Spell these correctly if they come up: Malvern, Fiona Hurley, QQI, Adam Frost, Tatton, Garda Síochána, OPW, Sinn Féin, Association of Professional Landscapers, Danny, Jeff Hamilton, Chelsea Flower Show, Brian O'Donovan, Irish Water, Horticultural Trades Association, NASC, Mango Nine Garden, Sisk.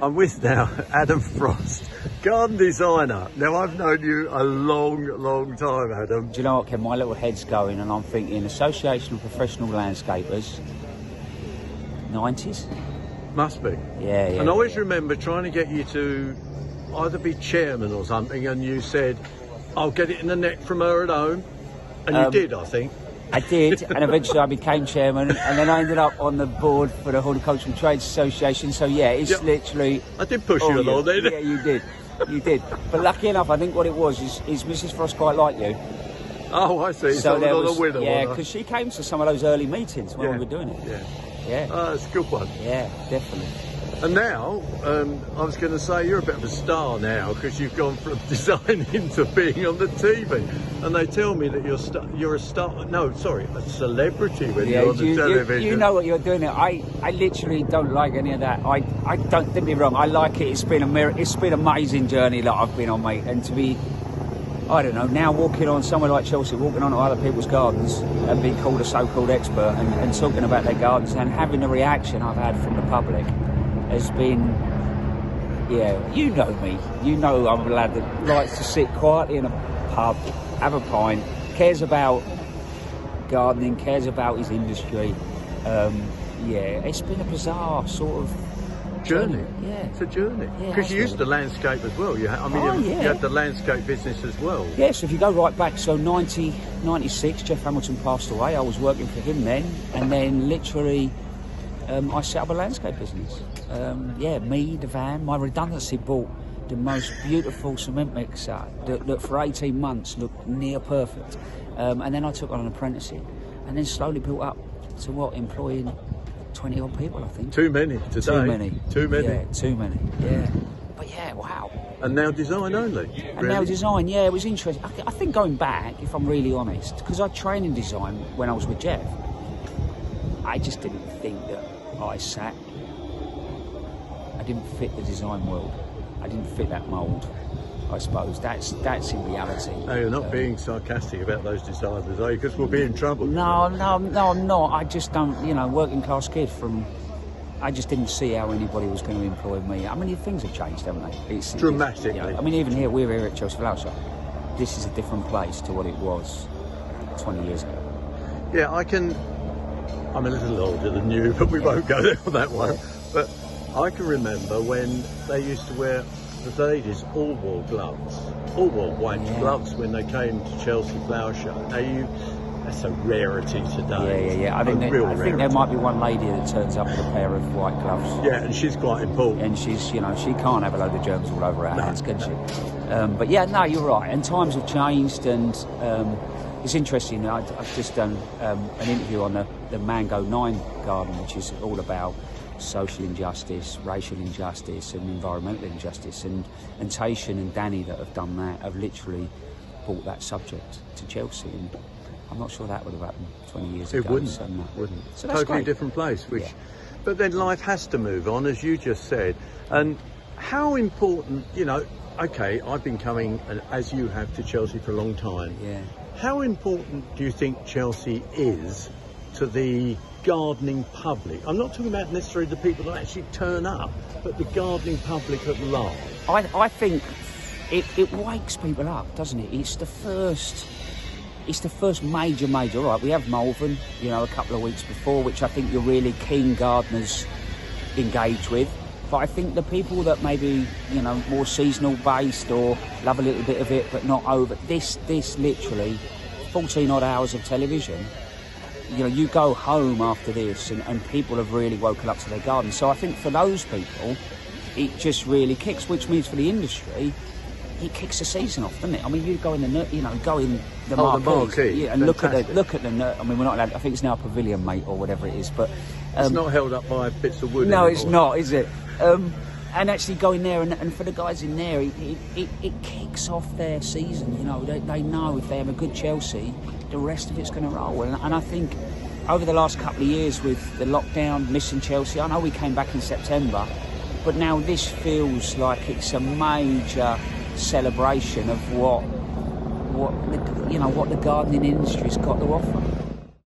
I'm with now Adam Frost, garden designer. Now, I've known you a long time, Adam. Do you know what, Ken? My little head's going and I'm thinking Association of Professional Landscapers, 90s? Must be. Yeah, yeah. And I always remember trying to get you to either be chairman or something, and you said, I'll get it in the neck from her at home. And you did, I think. I did, and eventually I became chairman, and then I ended up on the board for the Horticultural Trades Association. So yeah, it's literally... I did push you a lot then. Yeah, you did. You did. But lucky enough, I think what it was is Mrs. Frost quite liked you. Oh, I see. So there was, yeah, because she came to some of those early meetings when we were doing it. Yeah. Yeah. Oh, that's a good one. Yeah, definitely. And now, I was going to say, you're a bit of a star now because you've gone from designing to being on the TV. And they tell me that you're a star, no, sorry, a celebrity when you're on the television. You know what you're doing. I literally don't like any of that. I don't me wrong. I like it. It's been a it's been an amazing journey that I've been on, mate. And to be, I don't know, now walking on somewhere like Chelsea, walking on other people's gardens and being called a so-called expert and talking about their gardens and having the reaction I've had from the public has been, yeah, you know me. You know I'm a lad that likes to sit quietly in a pub, have a pint, cares about gardening, cares about his industry. Yeah, it's been a bizarre sort of journey. Yeah, it's a journey because you used the landscape as well. You had the landscape business as well. Yeah, so if you go right back, so 1996 Jeff Hamilton passed away. I was working for him then, and then literally I set up a landscape business. Me, the van, my redundancy bought the most beautiful cement mixer that for 18 months looked near perfect, and then I took on an apprenticeship and then slowly built up to employing 20 odd people, I think. Too many today. Too many. Yeah. But yeah, wow. And now design only. Really? And now design, yeah, it was interesting. I think going back, if I'm really honest, because I trained in design when I was with Jeff, I just didn't think that I didn't fit the design world. I didn't fit that mould. I suppose that's in reality. No, you're not being sarcastic about those designers, are you? Because we'll be in trouble. No, I'm not. I just don't, working class kid from... I just didn't see how anybody was going to employ me. I mean, things have changed, haven't they? It's dramatically. I mean, even here, we're here at Chelsea Flower Show. This is a different place to what it was 20 years ago. Yeah, I'm a little older than you, but we won't go there on that one. But I can remember when they used to wear... the ladies all wore gloves, all wore white gloves when they came to Chelsea Flower Show. Now that's a rarity today. Yeah. I think there might be one lady that turns up with a pair of white gloves. Yeah, and she's quite important. And she's, she can't have a load of germs all over her hands, can she? But yeah, no, you're right. And times have changed, and it's interesting. I've just done an interview on the Mango Nine Garden, which is all about social injustice, racial injustice and environmental injustice, and Tatton and Danny that have done that have literally brought that subject to Chelsea, and I'm not sure that would have happened 20 years ago. It wouldn't. So that's totally different place, but then life has to move on, as you just said. And how important, I've been coming, as you have, to Chelsea for a long time. Yeah. How important do you think Chelsea is to the gardening public? I'm not talking about necessarily the people that actually turn up, but the gardening public at large. I think it wakes people up, doesn't it? It's the first major, right? We have Malvern, a couple of weeks before, which I think you're really keen gardeners engage with. But I think the people that maybe, more seasonal based or love a little bit of it, but not over this literally 14 odd hours of television, you go home after this and people have really woken up to their garden. So I think for those people, it just really kicks, which means for the industry, it kicks the season off, doesn't it? I mean, you go in the, go in the marquee. Yeah, and fantastic. Look at the, I mean, we're not allowed, I think it's now a pavilion, mate, or whatever it is, but... it's not held up by bits of wood. No, anymore. It's not, is it? And actually going there, and for the guys in there, it kicks off their season, They know if they have a good Chelsea, the rest of it's going to roll. And I think over the last couple of years with the lockdown, missing Chelsea, I know we came back in September, but now this feels like it's a major celebration of what the gardening industry's got to offer.